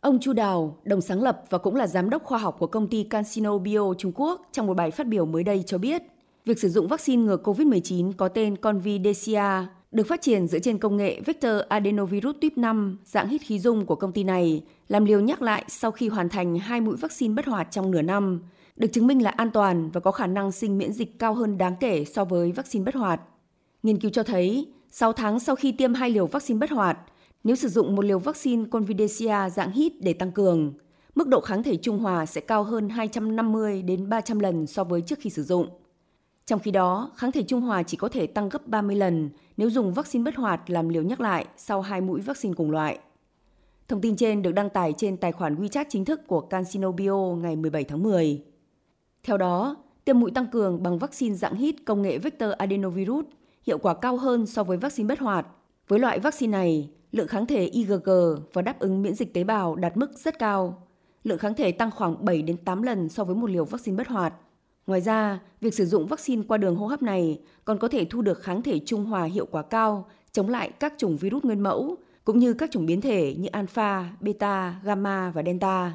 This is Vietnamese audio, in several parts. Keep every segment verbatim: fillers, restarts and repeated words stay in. Ông Chu Đào, đồng sáng lập và cũng là giám đốc khoa học của công ty CanSino Bio Trung Quốc, trong một bài phát biểu mới đây cho biết, việc sử dụng vaccine ngừa covid mười chín có tên Convidecia được phát triển dựa trên công nghệ Vector Adenovirus Type năm dạng hít khí dung của công ty này, làm liều nhắc lại sau khi hoàn thành hai mũi vaccine bất hoạt trong nửa năm, được chứng minh là an toàn và có khả năng sinh miễn dịch cao hơn đáng kể so với vaccine bất hoạt. Nghiên cứu cho thấy, sáu tháng sau khi tiêm hai liều vaccine bất hoạt, nếu sử dụng một liều vaccine Convidecia dạng hít để tăng cường, mức độ kháng thể trung hòa sẽ cao hơn hai trăm năm mươi đến ba trăm lần so với trước khi sử dụng. Trong khi đó, kháng thể trung hòa chỉ có thể tăng gấp ba mươi lần nếu dùng vaccine bất hoạt làm liều nhắc lại sau hai mũi vaccine cùng loại. Thông tin trên được đăng tải trên tài khoản WeChat chính thức của CanSino Bio ngày mười bảy tháng mười. Theo đó, tiêm mũi tăng cường bằng vaccine dạng hít công nghệ Vector Adenovirus hiệu quả cao hơn so với vaccine bất hoạt. Với loại vaccine này, lượng kháng thể I G G và đáp ứng miễn dịch tế bào đạt mức rất cao. Lượng kháng thể tăng khoảng bảy đến tám lần so với một liều vaccine bất hoạt. Ngoài ra, việc sử dụng vaccine qua đường hô hấp này còn có thể thu được kháng thể trung hòa hiệu quả cao chống lại các chủng virus nguyên mẫu, cũng như các chủng biến thể như alpha, beta, gamma và delta.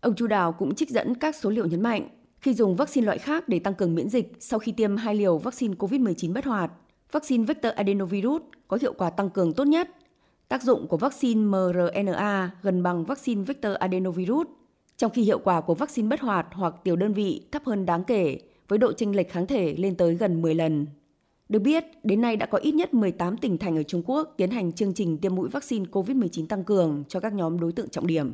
Ông Chu Đào cũng trích dẫn các số liệu nhấn mạnh, khi dùng vaccine loại khác để tăng cường miễn dịch sau khi tiêm hai liều vaccine covid mười chín bất hoạt, vaccine Vector Adenovirus có hiệu quả tăng cường tốt nhất. Tác dụng của vaccine mRNA gần bằng vaccine Vector Adenovirus, trong khi hiệu quả của vaccine bất hoạt hoặc tiểu đơn vị thấp hơn đáng kể, với độ chênh lệch kháng thể lên tới gần mười lần. Được biết, đến nay đã có ít nhất mười tám tỉnh thành ở Trung Quốc tiến hành chương trình tiêm mũi vaccine covid mười chín tăng cường cho các nhóm đối tượng trọng điểm.